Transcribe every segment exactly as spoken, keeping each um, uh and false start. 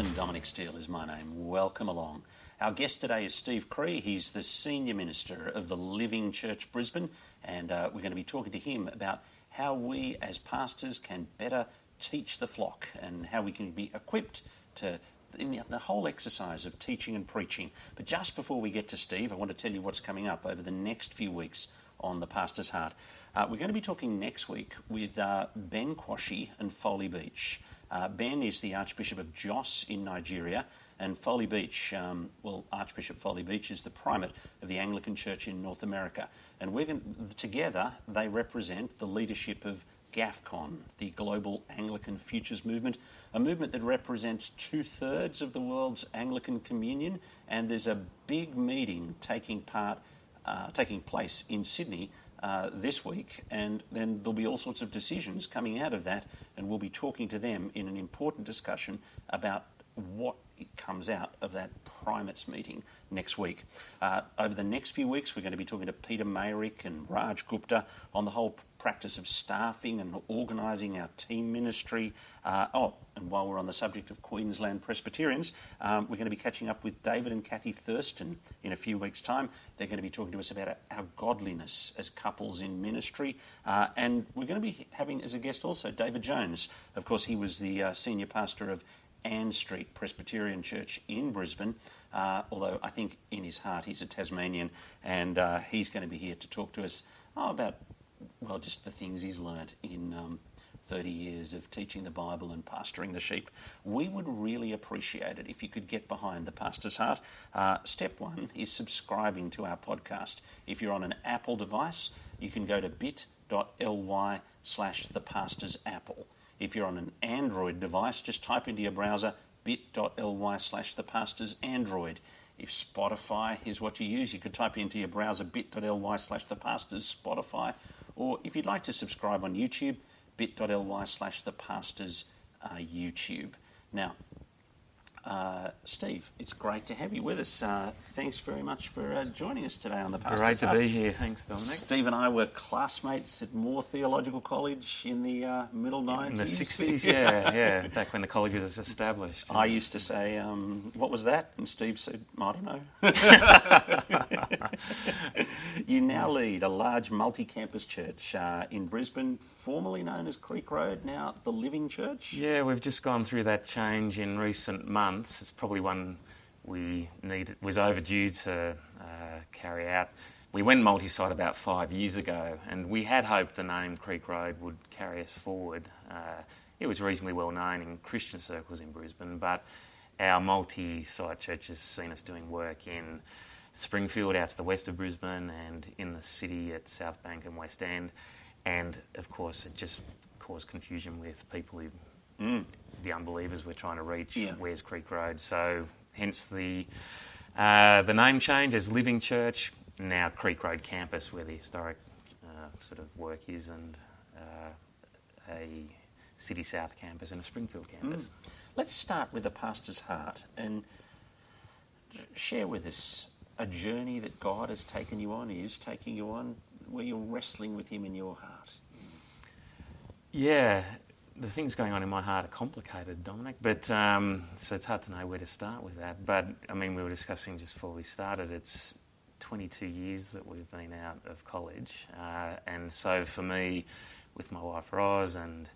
Wellington, Dominic Steele is my name. Welcome along. Our guest today is Steve Cree. He's the Senior Minister of the Living Church Brisbane, and uh, we're going to be talking to him about how we as pastors can better teach the flock and how we can be equipped to in the, the whole exercise of teaching and preaching. But just before we get to Steve, I want to tell you what's coming up over the next few weeks on The Pastor's Heart. Uh, we're going to be talking next week with uh, Ben Kwashi and Foley Beach. Uh, Ben is the Archbishop of Jos in Nigeria, and Foley Beach, um, well, Archbishop Foley Beach is the primate of the Anglican Church in North America. And we're going, together they represent the leadership of GAFCON, the Global Anglican Futures Movement, a movement that represents two-thirds of the world's Anglican communion, and there's a big meeting taking part, uh, taking place in Sydney uh, this week, and then there'll be all sorts of decisions coming out of that, and we'll be talking to them in an important discussion about what comes out of that primates meeting next week. Uh, over the next few weeks, we're going to be talking to Peter Mayrick and Raj Gupta on the whole practice of staffing and organising our team ministry. Uh, oh, and while we're on the subject of Queensland Presbyterians, um, we're going to be catching up with David and Cathy Thurston in a few weeks' time. They're going to be talking to us about our, our godliness as couples in ministry. Uh, and we're going to be having as a guest also David Jones. Of course, he was the uh, senior pastor of Ann Street Presbyterian Church in Brisbane, uh, although I think in his heart he's a Tasmanian, and uh, he's going to be here to talk to us oh, about, well, just the things he's learnt in um, thirty years of teaching the Bible and pastoring the sheep. We would really appreciate it if you could get behind The Pastor's Heart. Uh, step one is subscribing to our podcast. If you're on an Apple device, you can go to bit.ly slash the pastor's apple. If you're on an Android device, just type into your browser bit.ly slash the pastor's Android. If Spotify is what you use, you could type into your browser bit.ly slash the pastor's Spotify. Or if you'd like to subscribe on YouTube, bit.ly slash the pastor's uh, YouTube. Now, uh, Steve, it's great to have you with us. Uh, thanks very much for uh, joining us today on The Pastor's Great to Hub. Be here. Thanks, Dominic. Steve and I were classmates at Moore Theological College in the uh, middle nineties. In the sixties, yeah, yeah, back when the college was established. I know? used to say, um, what was that? And Steve said, I don't know. You now lead a large multi-campus church uh, in Brisbane, formerly known as Creek Road, now the Living Church. Yeah, we've just gone through that change in recent months. It's probably one we needed, was overdue to uh, carry out. We went multi-site about five years ago, and we had hoped the name Creek Road would carry us forward. Uh, it was reasonably well known in Christian circles in Brisbane, but our multi-site church has seen us doing work in Springfield out to the west of Brisbane and in the city at South Bank and West End. And, of course, it just caused confusion with people who, mm. the unbelievers we're trying to reach, yeah. Where's Creek Road? So, hence the, uh, the name change as Living Church. Now Creek Road Campus, where the historic uh, sort of work is, and uh, a City South campus and a Springfield campus. Mm. Let's start with The Pastor's Heart and share with us a journey that God has taken you on, is taking you on, where you're wrestling with Him in your heart. Yeah, the things going on in my heart are complicated, Dominic, but um, so it's hard to know where to start with that. But, I mean, we were discussing just before we started, it's twenty-two years that we've been out of college, uh, and so for me, with my wife Roz, and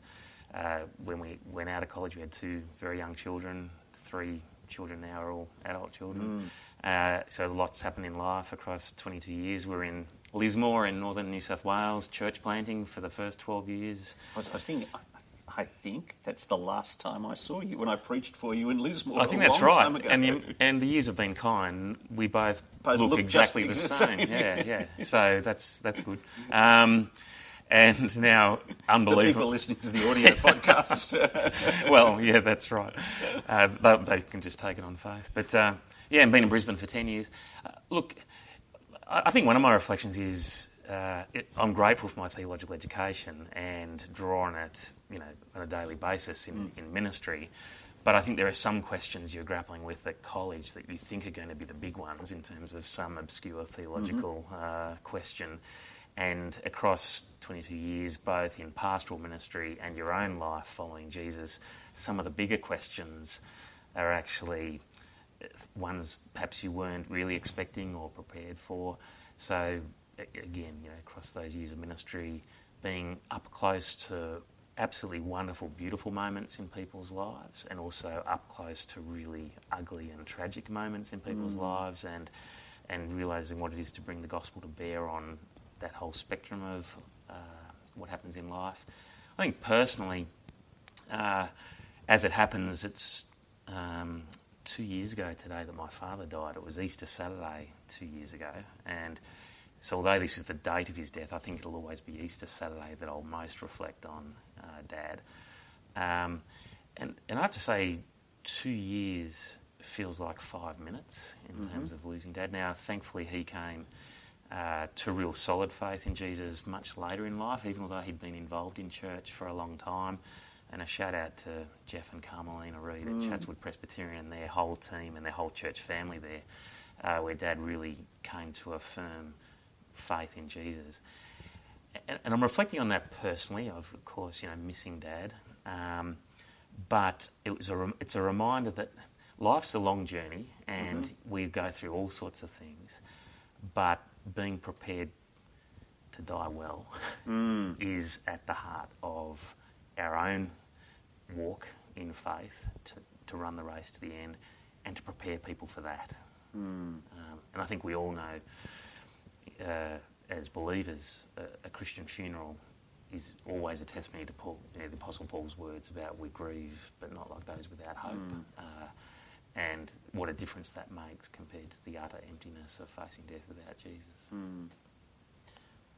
uh, when we went out of college, we had two very young children. Three children now are all adult children. Mm. Uh, so lots happened in life across twenty-two years. We're in Lismore in northern New South Wales, church planting for the first twelve years. I was, I was thinking, I, I think that's the last time I saw you, when I preached for you in Lismore. I think a that's long right. Time ago. And the, and the years have been kind. We both. Both look, look exactly the same. same. Yeah, yeah. So that's that's good. Um, and now, unbelievable. The people listening to the audio podcast. Well, yeah, that's right. Uh, they, they can just take it on faith. But uh, yeah, I've been in Brisbane for ten years. Uh, look, I, I think one of my reflections is uh, it, I'm grateful for my theological education and draw on it, you know, on a daily basis in, mm. in ministry. But I think there are some questions you're grappling with at college that you think are going to be the big ones in terms of some obscure theological mm-hmm. uh, question. And across twenty-two years, both in pastoral ministry and your own life following Jesus, some of the bigger questions are actually ones perhaps you weren't really expecting or prepared for. So again, you know, across those years of ministry, being up close to absolutely wonderful, beautiful moments in people's lives, and also up close to really ugly and tragic moments in people's mm. lives, and and realising what it is to bring the gospel to bear on that whole spectrum of uh, what happens in life. I think personally, uh, as it happens, it's um, two years ago today that my father died. It was Easter Saturday two years ago, and so although this is the date of his death, I think it'll always be Easter Saturday that I'll most reflect on uh, Dad. Um, and, and I have to say, two years feels like five minutes in mm-hmm. terms of losing Dad. Now, thankfully, he came uh, to real solid faith in Jesus much later in life, even although he'd been involved in church for a long time. And a shout out to Jeff and Carmelina Reed mm. at Chatswood Presbyterian, their whole team and their whole church family there, uh, where Dad really came to a firm faith in Jesus. And, and I'm reflecting on that personally, of course, you know, missing Dad. Um, but it was a rem- it's a reminder that life's a long journey, and mm-hmm. we go through all sorts of things. But being prepared to die well mm. is at the heart of our own walk in faith, to, to run the race to the end and to prepare people for that. Mm. Um, and I think we all know, Uh, as believers, uh, a Christian funeral is always a testimony to Paul, you know, the Apostle Paul's words about we grieve, but not like those without hope, mm. uh, and what a difference that makes compared to the utter emptiness of facing death without Jesus. Mm.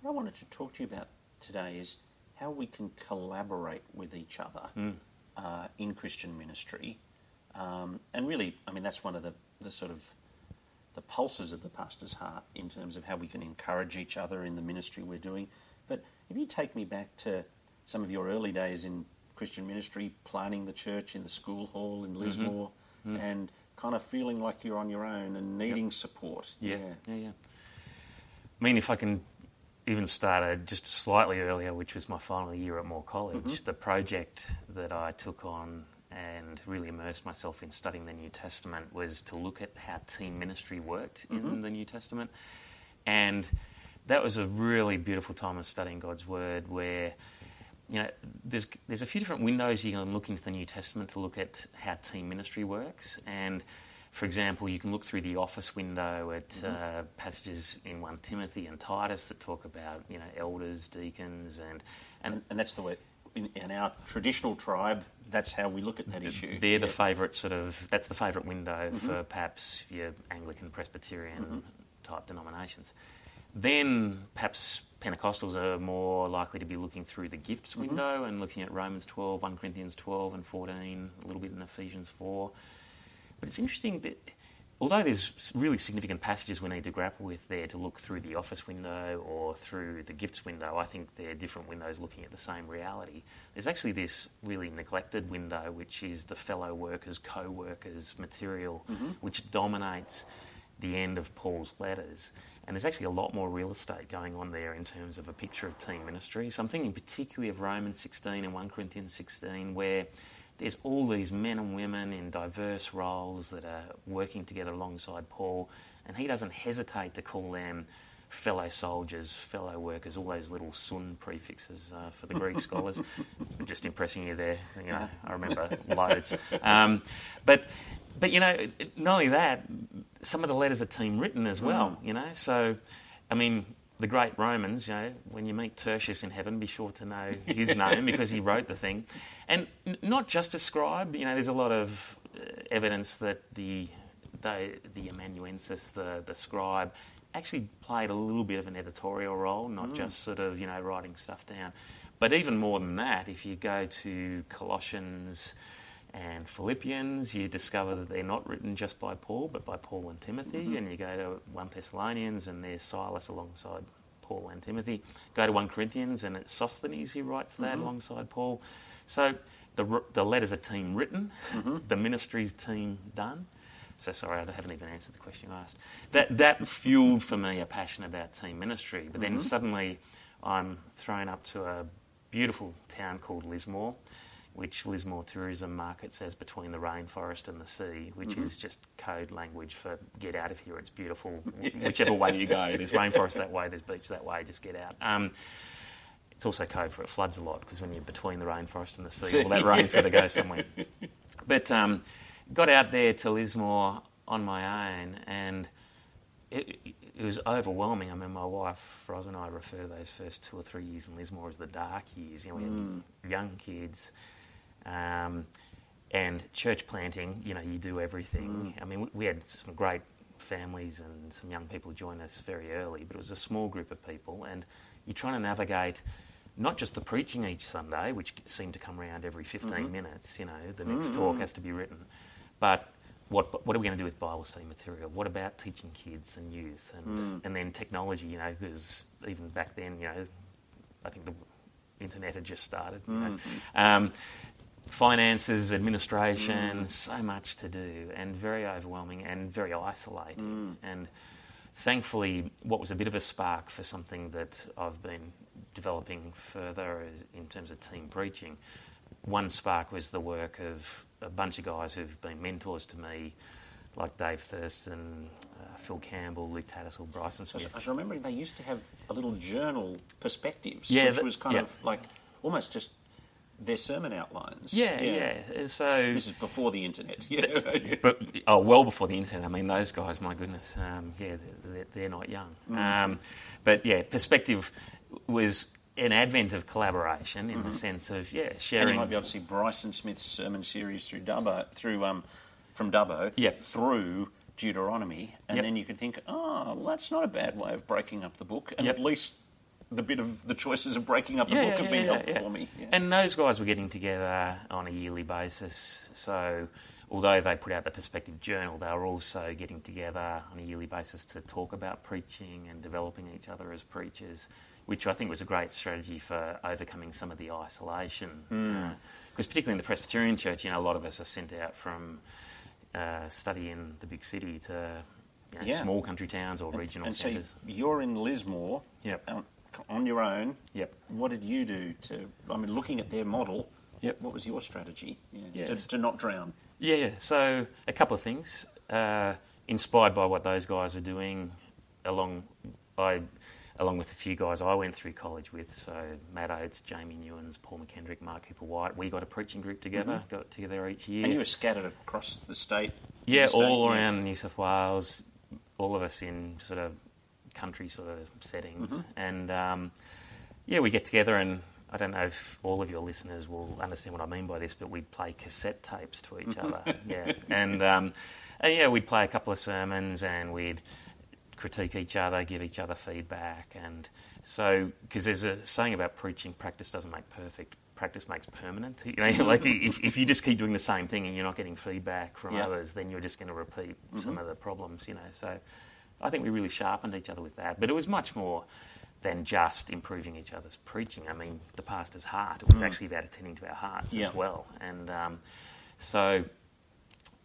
What I wanted to talk to you about today is how we can collaborate with each other mm. uh, in Christian ministry, um, and really, I mean, that's one of the, the sort of the pulses of the Pastor's Heart in terms of how we can encourage each other in the ministry we're doing. But if you take me back to some of your early days in Christian ministry, planning the church in the school hall in Lismore, mm-hmm. mm. and kind of feeling like you're on your own and needing yep. support. Yeah. yeah, yeah, yeah. I mean, if I can even start just slightly earlier, which was my final year at Moore College, mm-hmm. the project that I took on and really immersed myself in studying the New Testament was to look at how team ministry worked mm-hmm. in the New Testament. And that was a really beautiful time of studying God's Word, where, you know, there's there's a few different windows you can look into the New Testament to look at how team ministry works. And, for example, you can look through the office window at mm-hmm. uh, passages in First Timothy and Titus that talk about, you know, elders, deacons, and... And, and, and that's the way... In, in our traditional tribe, that's how we look at that issue. They're the yeah. favourite sort of... That's the favourite window mm-hmm. for perhaps your Anglican, Presbyterian mm-hmm. type denominations. Then perhaps Pentecostals are more likely to be looking through the gifts mm-hmm. window and looking at Romans twelve, First Corinthians twelve and fourteen, a little bit in Ephesians four. But it's interesting that although there's really significant passages we need to grapple with there to look through the office window or through the gifts window, I think they're different windows looking at the same reality. There's actually this really neglected window, which is the fellow workers, co-workers material, mm-hmm. which dominates the end of Paul's letters. And there's actually a lot more real estate going on there in terms of a picture of team ministry. So I'm thinking particularly of Romans sixteen and First Corinthians sixteen, where there's all these men and women in diverse roles that are working together alongside Paul, and he doesn't hesitate to call them fellow soldiers, fellow workers, all those little sun prefixes uh, for the Greek scholars. I'm just impressing you there. You know, I remember loads. Um, but, but, you know, not only that, some of the letters are team-written as well, you know. So, I mean... The great Romans, you know, when you meet Tertius in heaven, be sure to know his name because he wrote the thing. And n- not just a scribe, you know, there's a lot of uh, evidence that the, the the amanuensis, the the scribe, actually played a little bit of an editorial role, not mm. just sort of, you know, writing stuff down. But even more than that, if you go to Colossians and Philippians, you discover that they're not written just by Paul, but by Paul and Timothy. Mm-hmm. And you go to First Thessalonians, and there's Silas alongside Paul and Timothy. Go to First Corinthians, and it's Sosthenes who writes that mm-hmm. alongside Paul. So the the letters are team written, mm-hmm. the ministry's team done. So sorry, I haven't even answered the question I asked. That that fueled for me a passion about team ministry. But then mm-hmm. suddenly, I'm thrown up to a beautiful town called Lismore, which Lismore Tourism markets as between the rainforest and the sea, which mm-hmm. is just code language for get out of here, it's beautiful, whichever way you go. There's rainforest that way, there's beach that way, just get out. Um, it's also code for it floods a lot, because when you're between the rainforest and the sea, all that rain's got to go somewhere. But um, got out there to Lismore on my own, and it, it was overwhelming. I mean, my wife, Roz, and I refer to those first two or three years in Lismore as the dark years. You know, we mm. had young kids... Um, and church planting, you know, you do everything. Mm. I mean, we had some great families and some young people join us very early, but it was a small group of people, and you're trying to navigate not just the preaching each Sunday, which seemed to come around every fifteen mm-hmm. minutes, you know, the next mm-hmm. talk has to be written, but what what are we going to do with Bible study material? What about teaching kids and youth? And, mm. and then technology, you know, because even back then, you know, I think the internet had just started, you know. Mm. Um, finances, administration, mm. so much to do, and very overwhelming and very isolating. Mm. And thankfully, what was a bit of a spark for something that I've been developing further is in terms of team preaching, one spark was the work of a bunch of guys who've been mentors to me, like Dave Thurston, uh, Phil Campbell, Luke Tattersall, Bryson Smith. I was remembering they used to have a little journal, Perspectives, yeah, which that, was kind yeah. of like almost just their sermon outlines. Yeah, yeah, yeah. So this is before the internet. Yeah, but oh, well before the internet. I mean, those guys, my goodness. Um, yeah, they're, they're not young. Mm. Um, but yeah, Perspective was an advent of collaboration in mm-hmm. the sense of yeah sharing. And you might be able to see Bryson Smith's sermon series through Dubbo, through um, from Dubbo, yep. through Deuteronomy, and yep. then you could think, oh, well, that's not a bad way of breaking up the book, and yep. at least the bit of the choices of breaking up the yeah, book have yeah, been yeah, helpful yeah. for me. Yeah. And those guys were getting together on a yearly basis. So although they put out the Perspective Journal, they were also getting together on a yearly basis to talk about preaching and developing each other as preachers, which I think was a great strategy for overcoming some of the isolation. Mm. Uh, because particularly in the Presbyterian Church, you know, a lot of us are sent out from uh, study in the big city to you know, yeah. small country towns or and, regional and centres. So you're in Lismore. Yep. Um, on your own, yep. What did you do to, I mean, looking at their model, yep. what was your strategy yeah, yes. to, to not drown? Yeah, yeah, so a couple of things. Uh, inspired by what those guys were doing, along I, along with a few guys I went through college with, so Matt Oates, Jamie Newens, Paul McKendrick, Mark Cooper-White, we got a preaching group together, mm-hmm. got together each year. And you were scattered across the state? Yeah, the state, all yeah. around New South Wales, all of us in sort of country sort of settings, mm-hmm. and um, yeah, we get together, and I don't know if all of your listeners will understand what I mean by this, but we'd play cassette tapes to each other, yeah, and, um, and yeah, we'd play a couple of sermons, and we'd critique each other, give each other feedback, and so because there's a saying about preaching, practice doesn't make perfect, practice makes permanent. You know, like if, if you just keep doing the same thing and you're not getting feedback from yeah. others, then you're just going to repeat mm-hmm. some of the problems, you know, so. I think we really sharpened each other with that, but it was much more than just improving each other's preaching. I mean, the pastor's heart, it was mm. actually about attending to our hearts yeah. as well. And um, so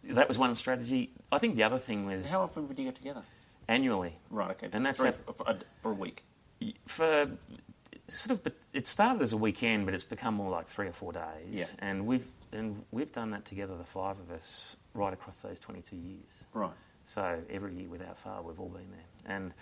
that was one strategy. I think the other thing was... How often would you get together? Annually. Right, okay. And that's for, that, for, a, for a week? For sort of... It started as a weekend, but it's become more like three or four days. Yeah. And we've, and we've done that together, the five of us, right across those twenty-two years. Right. So every year without fail, we've all been there. And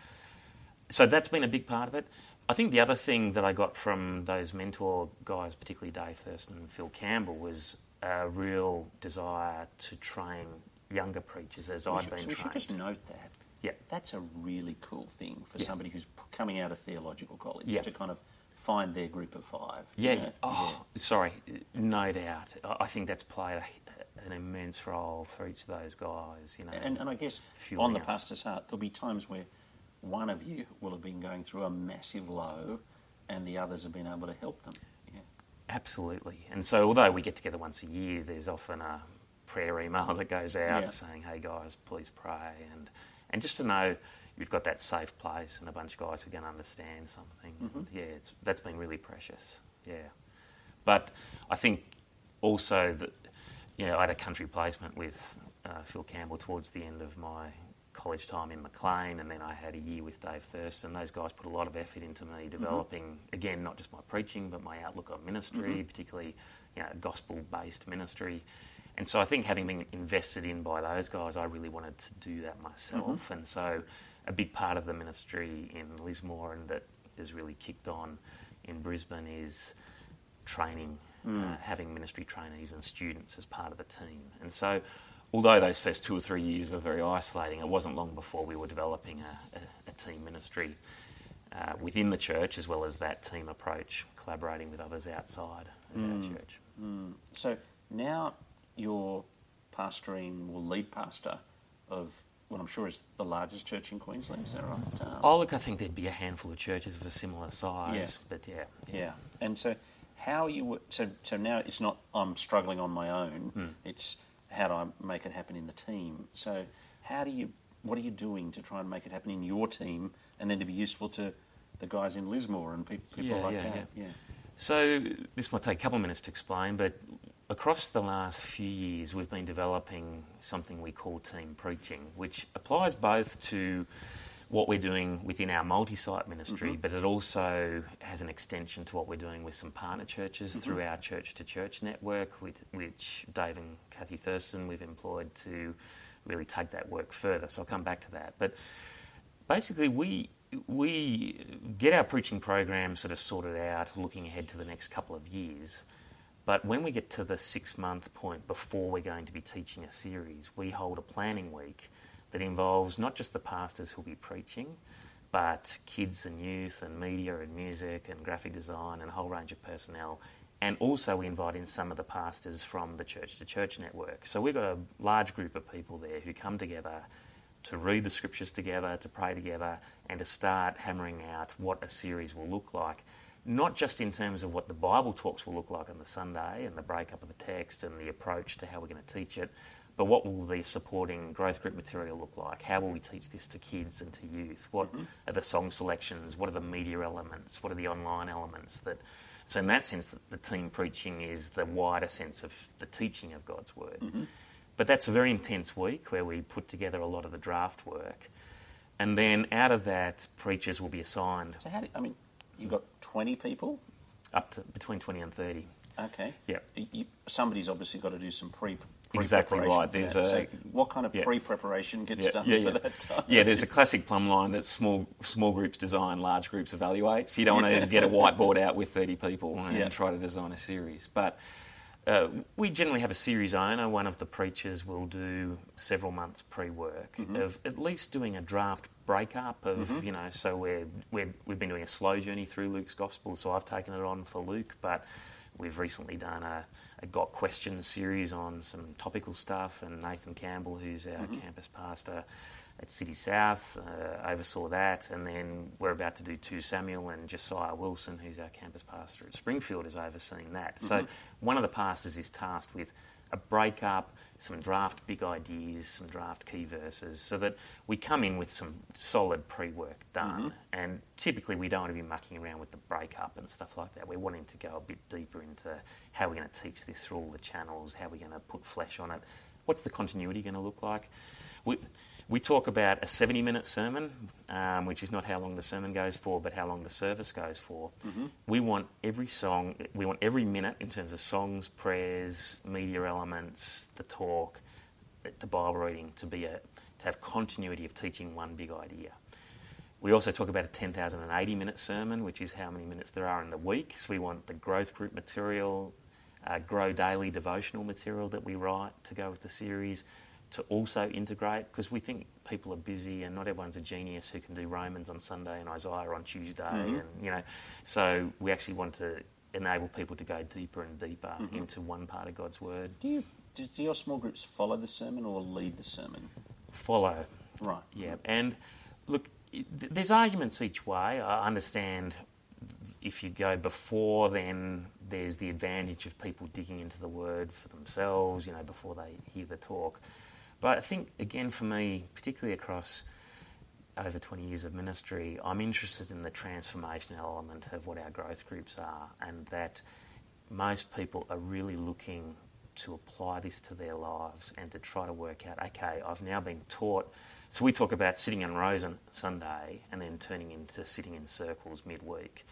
so that's been a big part of it. I think the other thing that I got from those mentor guys, particularly Dave Thurston and Phil Campbell, was a real desire to train younger preachers as we I'd should, been so we trained. We should just note that. Yeah. That's a really cool thing for yeah. somebody who's coming out of theological college yeah. to kind of find their group of five. Yeah. You know? Oh, yeah. Sorry. No doubt. I think that's played a an immense role for each of those guys, you know. And, and I guess on the us. pastor's heart, there'll be times where one of you will have been going through a massive low, and the others have been able to help them. Yeah. Absolutely. And so, although we get together once a year, there's often a prayer email that goes out yeah. saying, "Hey guys, please pray," and and just to know you've got that safe place, and a bunch of guys are going to understand something. Mm-hmm. And yeah, it's that's been really precious. Yeah, but I think also that. You know, I had a country placement with uh, Phil Campbell towards the end of my college time in Maclean, and then I had a year with Dave Thurston. Those guys put a lot of effort into me developing, mm-hmm. again, not just my preaching, but my outlook on ministry, mm-hmm. particularly you know, gospel-based ministry. And so I think having been invested in by those guys, I really wanted to do that myself. Mm-hmm. And so a big part of the ministry in Lismore and that has really kicked on in Brisbane is training, mm. uh, having ministry trainees and students as part of the team. And so although those first two or three years were very isolating, it wasn't long before we were developing a, a, a team ministry uh, within the church, as well as that team approach, collaborating with others outside of mm. our church. Mm. So now you're pastoring, or lead pastor, of what I'm sure is the largest church in Queensland, is that right? Um, oh, look, I think there'd be a handful of churches of a similar size, yeah. but yeah, yeah. Yeah, and so how you... So, so now it's not I'm struggling on my own, mm. it's... how do I make it happen in the team? So how do you, what are you doing to try and make it happen in your team and then to be useful to the guys in Lismore and pe- people yeah, like yeah, that? Yeah. Yeah. So this might take a couple of minutes to explain, but across the last few years we've been developing something we call team preaching, which applies both to what we're doing within our multi-site ministry, mm-hmm. but it also has an extension to what we're doing with some partner churches mm-hmm. through our church-to-church network, with, which Dave and Cathy Thurston we've employed to really take that work further. So I'll come back to that. But basically we we get our preaching program sort of sorted out, looking ahead to the next couple of years. But when we get to the six-month point before we're going to be teaching a series, we hold a planning week that involves not just the pastors who'll be preaching, but kids and youth and media and music and graphic design and a whole range of personnel. And also we invite in some of the pastors from the church-to-church network. So we've got a large group of people there who come together to read the scriptures together, to pray together, and to start hammering out what a series will look like, not just in terms of what the Bible talks will look like on the Sunday and the breakup of the text and the approach to how we're going to teach it, but what will the supporting growth group material look like? How will we teach this to kids and to youth? What mm-hmm. are the song selections? What are the media elements? What are the online elements? That? So in that sense, the team preaching is the wider sense of the teaching of God's Word. Mm-hmm. But that's a very intense week where we put together a lot of the draft work. And then out of that, preachers will be assigned. So how do, I mean, you've got twenty people? Up to between twenty and thirty. Okay. Yeah. You, somebody's obviously got to do some pre Exactly right. There's a so what kind of yeah. pre-preparation gets yeah, done yeah, yeah. for that time? Yeah, there's a classic plumb line that small small groups design, large groups evaluate. So you don't want to get a whiteboard out with thirty people and yeah. try to design a series. But uh, we generally have a series owner. One of the preachers will do several months pre-work mm-hmm. of at least doing a draft breakup of mm-hmm. you know. So we're, we're we've been doing a slow journey through Luke's gospel. So I've taken it on for Luke, but we've recently done a, a Got Questions series on some topical stuff, and Nathan Campbell, who's our mm-hmm. campus pastor at City South, uh, oversaw that. And then we're about to do two Samuel, and Josiah Wilson, who's our campus pastor at Springfield, is overseeing that. Mm-hmm. So one of the pastors is tasked with a breakup, some draft big ideas, some draft key verses, so that we come in with some solid pre-work done. Mm-hmm. And typically we don't want to be mucking around with the breakup and stuff like that. We're wanting to go a bit deeper into how we're going to teach this through all the channels, how we're going to put flesh on it, what's the continuity going to look like. We we talk about a seventy-minute sermon, um, which is not how long the sermon goes for, but how long the service goes for. Mm-hmm. We want every song, we want every minute in terms of songs, prayers, media elements, the talk, the Bible reading, to be a to have continuity of teaching one big idea. We also talk about a ten thousand eighty-minute sermon, which is how many minutes there are in the week. So we want the growth group material, uh, Grow Daily devotional material that we write to go with the series, to also integrate, because we think people are busy and not everyone's a genius who can do Romans on Sunday and Isaiah on Tuesday, mm-hmm. and you know, so we actually want to enable people to go deeper and deeper mm-hmm. into one part of God's Word. Do you do your small groups follow the sermon or lead the sermon? Follow, right? Yeah, and look, there's arguments each way. I understand. If you go before, then there's the advantage of people digging into the Word for themselves, you know, before they hear the talk. But I think, again, for me, particularly across over twenty years of ministry, I'm interested in the transformational element of what our growth groups are, and that most people are really looking to apply this to their lives and to try to work out, okay, I've now been taught So we talk about sitting in rows on Sunday and then turning into sitting in circles midweek.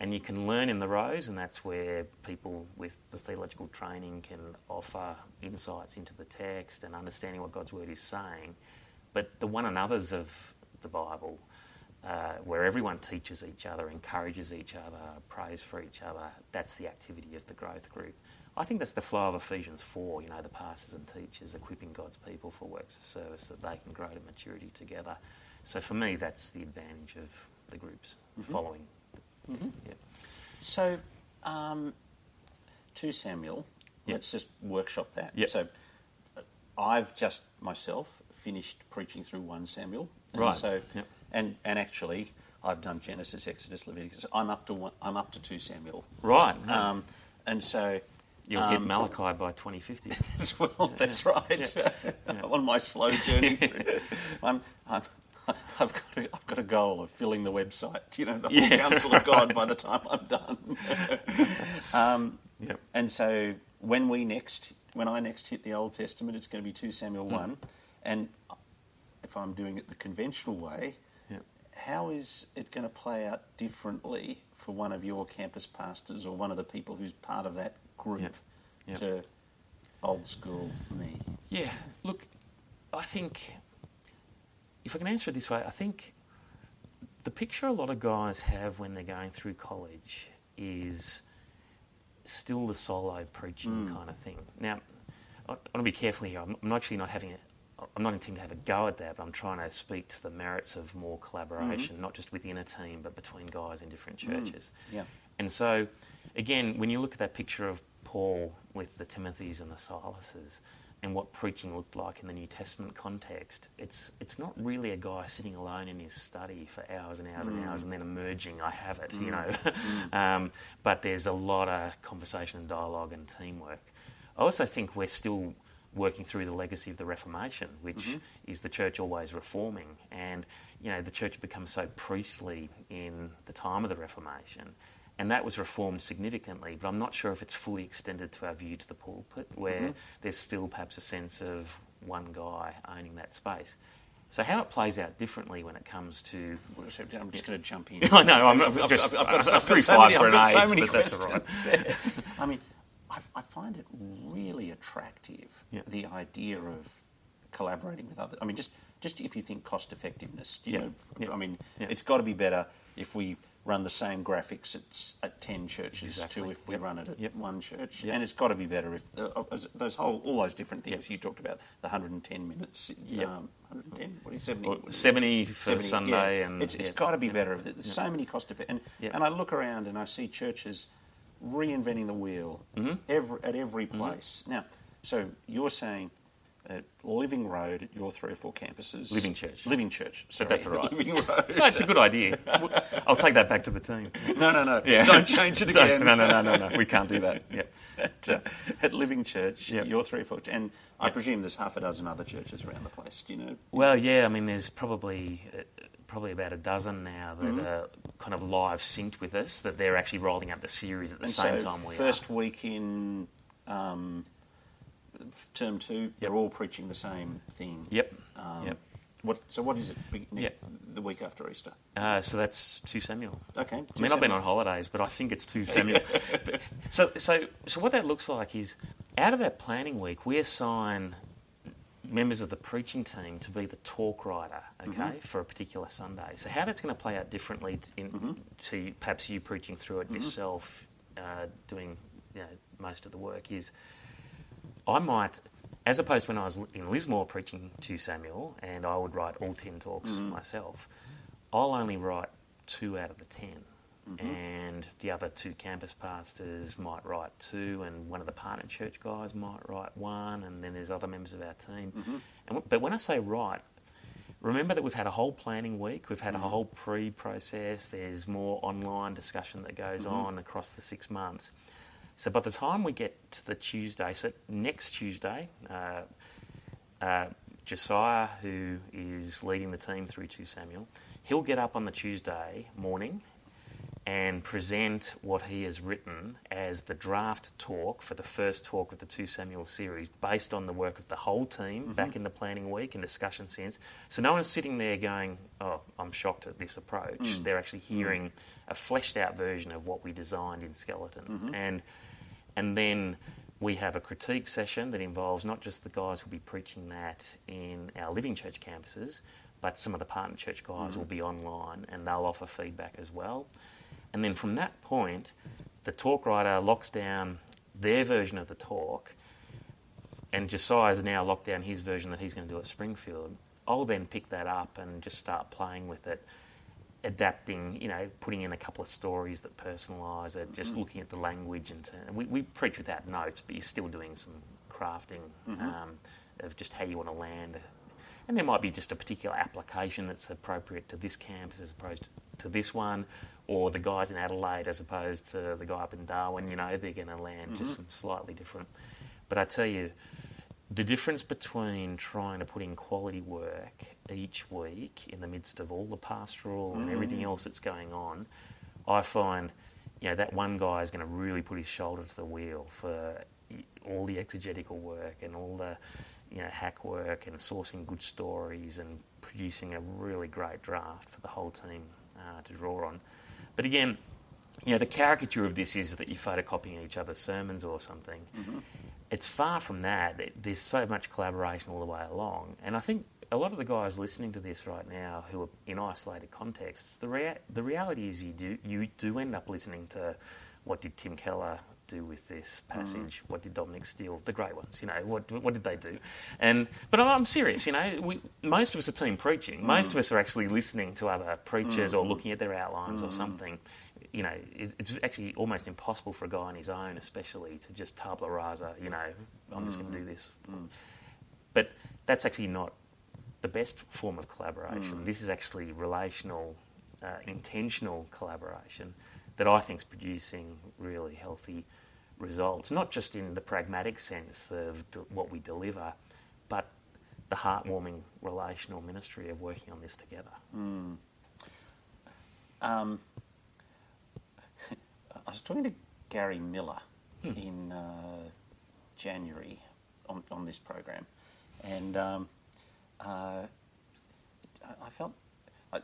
And you can learn in the rows, and that's where people with the theological training can offer insights into the text and understanding what God's Word is saying. But the one another's of the Bible, uh, where everyone teaches each other, encourages each other, prays for each other, that's the activity of the growth group. I think that's the flow of Ephesians four, you know, the pastors and teachers equipping God's people for works of service that they can grow to maturity together. So for me, that's the advantage of the groups mm-hmm. following. Mm-hmm. Yeah. So, um, to Samuel, yep. let's just workshop that. Yep. So I've just myself finished preaching through First Samuel. And right. So, yep. and, and actually, I've done Genesis, Exodus, Leviticus. I'm up to one, I'm up to Second Samuel. Right. Um, right. And so... You'll um, hit Malachi by twenty fifty. As well, yeah, that's yeah, right. Yeah, yeah. On my slow journey through. I'm, I'm, I've, got a, I've got a goal of filling the website, you know, the yeah, whole counsel right. of God by the time I'm done. um, yep. And so when we next, when I next hit the Old Testament, it's going to be Second Samuel one. Mm. And if I'm doing it the conventional way, yep. how is it going to play out differently for one of your campus pastors or one of the people who's part of that group yep. Yep. to old school me? Yeah, look, I think, if I can answer it this way, I think the picture a lot of guys have when they're going through college is still the solo preaching mm. kind of thing. Now, I want to be careful here. I'm actually not having a, I'm not intending to have a go at that, but I'm trying to speak to the merits of more collaboration, mm-hmm. not just within a team, but between guys in different churches. Mm. Yeah. And so, again, when you look at that picture of Paul with the Timothys and the Silases and what preaching looked like in the New Testament context, it's it's not really a guy sitting alone in his study for hours and hours mm. and hours and then emerging, I have it, mm. you know. mm. um, but there's a lot of conversation and dialogue and teamwork. I also think we're still working through the legacy of the Reformation, which mm-hmm. is the church always reforming. And, you know, the church becomes so priestly in the time of the Reformation. And that was reformed significantly, but I'm not sure if it's fully extended to our view to the pulpit, where mm-hmm. there's still perhaps a sense of one guy owning that space. So how it plays out differently when it comes to... I'm just going to jump in. I know, I'm, I'm just... I've, I've, I've, I've got so many, I've got so many questions right. I mean, I've, I find it really attractive, yeah. the idea of collaborating with others. I mean, just, just if you think cost effectiveness, you yeah. know, yeah. I mean, yeah. it's got to be better if we... run the same graphics at, at ten churches exactly. to if we yep. run it at yep. one church. Yep. And it's got to be better if uh, those whole, all those different things yep. you talked about, the one hundred ten minutes, yep. um, one hundred ten, what is seventy? Well, seventy for seventy, Sunday. Yeah. and It's, it's yep. got to be yep. better. There's yep. so many cost effects. And, yep. and I look around and I see churches reinventing the wheel mm-hmm. every, at every place. Mm-hmm. Now, so you're saying... at Living Road at your three or four campuses. Living Church. Living Church. So that's all right. Living Road. No, it's a good idea. I'll take that back to the team. No, no, no. Yeah. Don't change it again. No, no, no, no, no. We can't do that. Yeah. At, uh, at Living Church, yep. your three or four... And yep. I presume there's half a dozen other churches around the place, do you know? Well, yeah. I mean, there's probably... Uh, probably about a dozen now that mm-hmm. are kind of live synced with us, that they're actually rolling out the series at the and same so time we first are. Week in... Um, term two, they're yep. all preaching the same thing. Yep. Um, yep. What? So what is it? Yep. The week after Easter. Uh, so that's Second Samuel. Okay. I mean, Samuel. I've been on holidays, but I think it's Second Samuel. but, so, so, so what that looks like is, out of that planning week, we assign members of the preaching team to be the talk writer, okay, mm-hmm. for a particular Sunday. So how that's going to play out differently in, mm-hmm. to perhaps you preaching through it mm-hmm. yourself, uh, doing you know, most of the work is. I might, as opposed to when I was in Lismore preaching to Samuel, and I would write all ten talks mm-hmm. myself, I'll only write two out of the ten. Mm-hmm. And the other two campus pastors might write two, and one of the partner church guys might write one, and then there's other members of our team. Mm-hmm. And, but when I say write, remember that we've had a whole planning week, we've had mm-hmm. a whole pre-process, there's more online discussion that goes mm-hmm. on across the six months. So by the time we get to the Tuesday, so next Tuesday, uh, uh, Josiah, who is leading the team through Second Samuel, he'll get up on the Tuesday morning and present what he has written as the draft talk for the first talk of the Second Samuel series, based on the work of the whole team mm-hmm. back in the planning week and discussion sense. So no one's sitting there going, oh, I'm shocked at this approach. Mm. They're actually hearing mm. a fleshed-out version of what we designed in skeleton. Mm-hmm. And and then we have a critique session that involves not just the guys who'll be preaching that in our Living Church campuses, but some of the partner church guys mm. will be online and they'll offer feedback as well. And then from that point, the talk writer locks down their version of the talk, and Josiah's now locked down his version that he's going to do at Springfield. I'll then pick that up and just start playing with it, adapting, you know, putting in a couple of stories that personalise it, just mm-hmm. looking at the language. And t- we, we preach without notes, but you're still doing some crafting mm-hmm. um, of just how you want to land. And there might be just a particular application that's appropriate to this campus as opposed to this one, or the guys in Adelaide as opposed to the guy up in Darwin. You know, they're going to land mm-hmm. just some slightly different. But I tell you, the difference between trying to put in quality work each week in the midst of all the pastoral mm-hmm. and everything else that's going on, I find, you know, that one guy is going to really put his shoulder to the wheel for all the exegetical work and all the, you know, hack work and sourcing good stories and producing a really great draft for the whole team uh, to draw on. But again, you know, the caricature of this is that you're photocopying each other's sermons or something. Mm-hmm. It's far from that. It, there's so much collaboration all the way along. And I think a lot of the guys listening to this right now who are in isolated contexts, the rea- the reality is you do you do end up listening to, what did Tim Keller do with this passage? Mm. What did Dominic Steele, the great ones, you know, what what did they do? And but I'm serious, you know, we, most of us are team preaching. Mm. Most of us are actually listening to other preachers mm. or looking at their outlines mm. or something. You know, it, it's actually almost impossible for a guy on his own, especially, to just tabla rasa, you know, I'm mm. just going to do this. Mm. But that's actually not the best form of collaboration. Mm. This is actually relational, uh, intentional collaboration that I think is producing really healthy results, not just in the pragmatic sense of de- what we deliver, but the heartwarming relational ministry of working on this together. Mm. Um, I was talking to Gary Miller hmm. in uh, January on, on this program, and um, uh, I felt...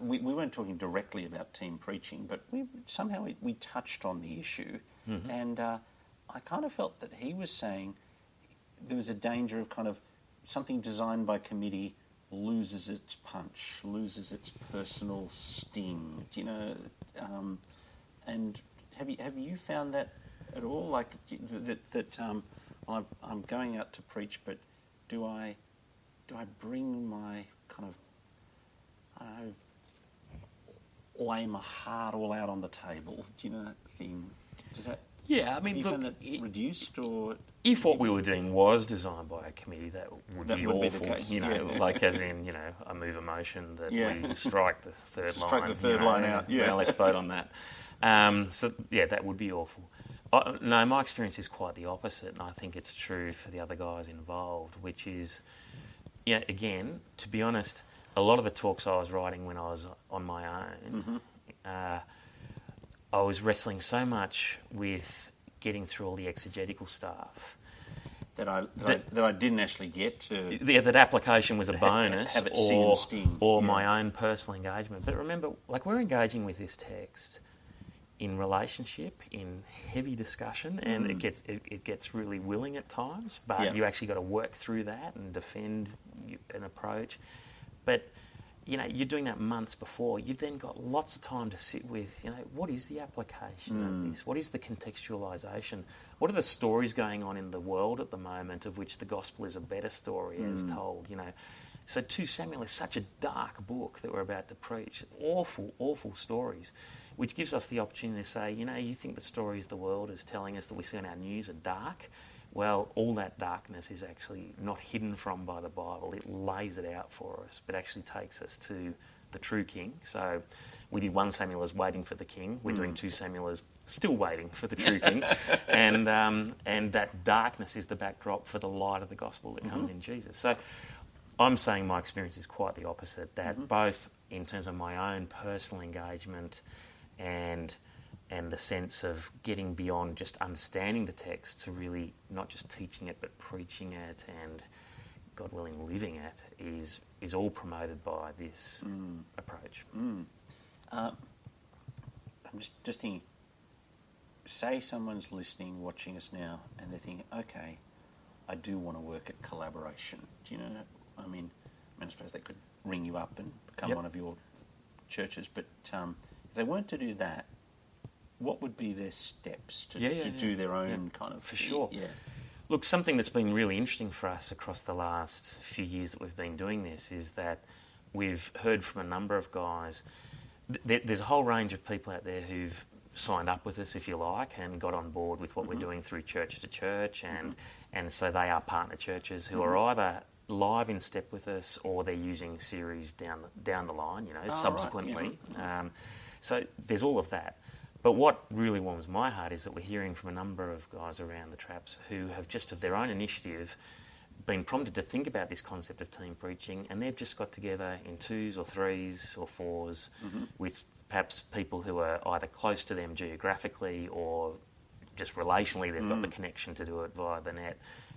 We, we weren't talking directly about team preaching, but we somehow we, we touched on the issue, mm-hmm. and uh, I kind of felt that he was saying there was a danger of kind of something designed by committee loses its punch, loses its personal sting. Do you know, um, and have you have you found that at all? Like that that um, I'm, I'm going out to preach, but do I do I bring my kind of I don't know, lay my heart all out on the table, do you know that thing? Does that? Yeah, I mean, look, that it, reduced or if what we were doing was designed by a committee, that would that be would awful. Be the case. You know, yeah. Like as in, you know, I move a motion that yeah. we strike the third strike line, strike the third you know, line out. Yeah, well, let's vote on that. Um, so yeah, that would be awful. I, no, my experience is quite the opposite, and I think it's true for the other guys involved, which is, yeah, again, to be honest. A lot of the talks I was writing when I was on my own, mm-hmm. uh, I was wrestling so much with getting through all the exegetical stuff. That I that, that, I, that I didn't actually get to... Yeah, that application was a bonus have, have it sing or, and sting. or yeah. my own personal engagement. But remember, like we're engaging with this text in relationship, in heavy discussion, and mm. it gets it, it gets really willing at times, but yeah. you actually got to work through that and defend an approach. But, you know, you're doing that months before. You've then got lots of time to sit with, you know, what is the application mm. of this? What is the contextualisation? What are the stories going on in the world at the moment of which the gospel is a better story mm. as told, you know? So Second Samuel is such a dark book that we're about to preach. Awful, awful stories, which gives us the opportunity to say, you know, you think the stories the world is telling us that we see on our news are dark? Well, all that darkness is actually not hidden from by the Bible. It lays it out for us, but actually takes us to the true king. So we did First Samuel as waiting for the king. We're mm. doing Second Samuel as still waiting for the true king. And um, and that darkness is the backdrop for the light of the gospel that comes mm-hmm. in Jesus. So I'm saying my experience is quite the opposite, that mm-hmm. both in terms of my own personal engagement and and the sense of getting beyond just understanding the text to really not just teaching it but preaching it and, God willing, living it is is all promoted by this mm. approach. Mm. Uh, I'm just, just thinking, say someone's listening, watching us now, and they're thinking, okay, I do want to work at collaboration. Do you know that? I mean, I mean, I suppose they could ring you up and become yep. one of your churches, but um, if they weren't to do that, what would be their steps to, yeah, yeah, to yeah. do their own yeah. kind of... For sure. Yeah. Look, something that's been really interesting for us across the last few years that we've been doing this is that we've heard from a number of guys. Th- there's a whole range of people out there who've signed up with us, if you like, and got on board with what mm-hmm. we're doing through church to church, and mm-hmm. and so they are partner churches who mm-hmm. are either live in step with us or they're using series down down the line, you know, oh, subsequently. Right. Yeah. Um, so there's all of that. But what really warms my heart is that we're hearing from a number of guys around the traps who have just of their own initiative been prompted to think about this concept of team preaching, and they've just got together in twos or threes or fours mm-hmm. with perhaps people who are either close to them geographically or just relationally, they've mm. got the connection to do it via the net,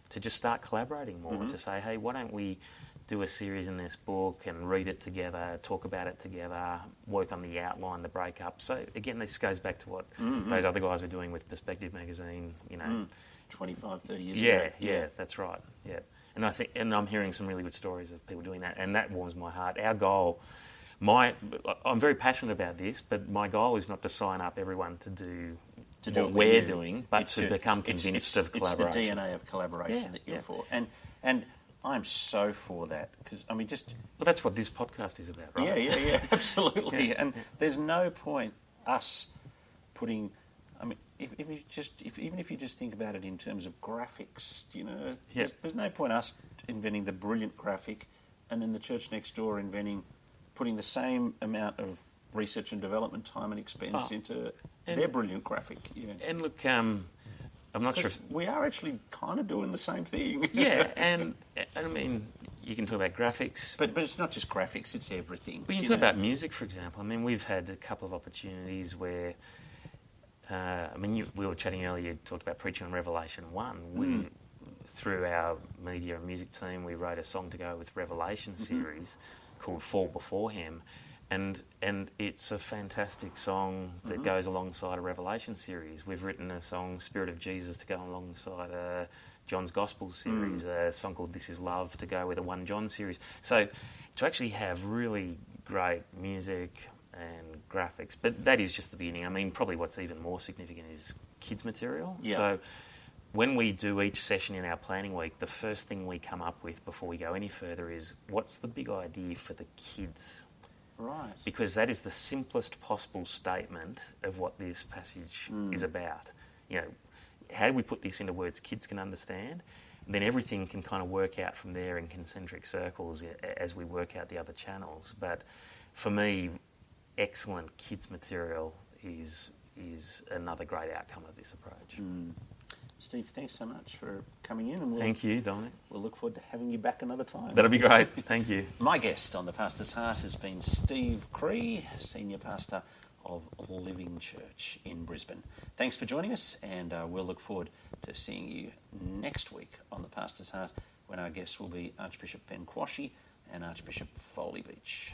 to just start collaborating more, mm-hmm. to say, hey, why don't we do a series in this book and read it together, talk about it together, work on the outline, the breakup. So again, this goes back to what mm-hmm. those other guys were doing with Perspective magazine, you know. Mm. twenty-five, thirty years yeah, ago. Yeah, yeah, that's right. Yeah. And I think and I'm hearing some really good stories of people doing that, and that warms my heart. Our goal, my I'm very passionate about this, but my goal is not to sign up everyone to do to do what we're doing, but to, to become convinced it's, it's, of collaboration. It's the D N A of collaboration yeah, that you're yeah. for. And and I'm so for that, because, I mean, just... Well, that's what this podcast is about, right? Yeah, yeah, yeah, absolutely. yeah. And there's no point us putting... I mean, if, if you just, if, even if you just think about it in terms of graphics, you know, yeah. there's, there's no point us inventing the brilliant graphic and then the church next door inventing, putting the same amount of research and development time and expense oh, into and, their brilliant graphic. Yeah. And look... Um, I'm not sure if... We are actually kind of doing the same thing. yeah, and, and I mean, you can talk about graphics. But but it's not just graphics, it's everything. Well, you can talk know? about music, for example. I mean, we've had a couple of opportunities where... Uh, I mean, you, we were chatting earlier, you talked about preaching on Revelation one. Mm. We, through our media and music team, we wrote a song to go with Revelation mm-hmm. series called Fall Before Him. And and it's a fantastic song that mm-hmm. goes alongside a Revelation series. We've written a song, Spirit of Jesus, to go alongside a John's Gospel series, mm. a song called This Is Love to go with a First John series. So to actually have really great music and graphics, but that is just the beginning. I mean, probably what's even more significant is kids' material. Yeah. So when we do each session in our planning week, the first thing we come up with before we go any further is, what's the big idea for the kids? Right. Because that is the simplest possible statement of what this passage mm. is about. You know, how do we put this into words kids can understand? And then everything can kind of work out from there in concentric circles as we work out the other channels. But for me, excellent kids material is is another great outcome of this approach. Mm. Steve, thanks so much for coming in. And we'll, Thank you, Dominic. We'll look forward to having you back another time. That'll be great. Thank you. My guest on The Pastor's Heart has been Steve Cree, Senior Pastor of Living Church in Brisbane. Thanks for joining us, and uh, we'll look forward to seeing you next week on The Pastor's Heart, when our guests will be Archbishop Ben Kwashi and Archbishop Foley Beach.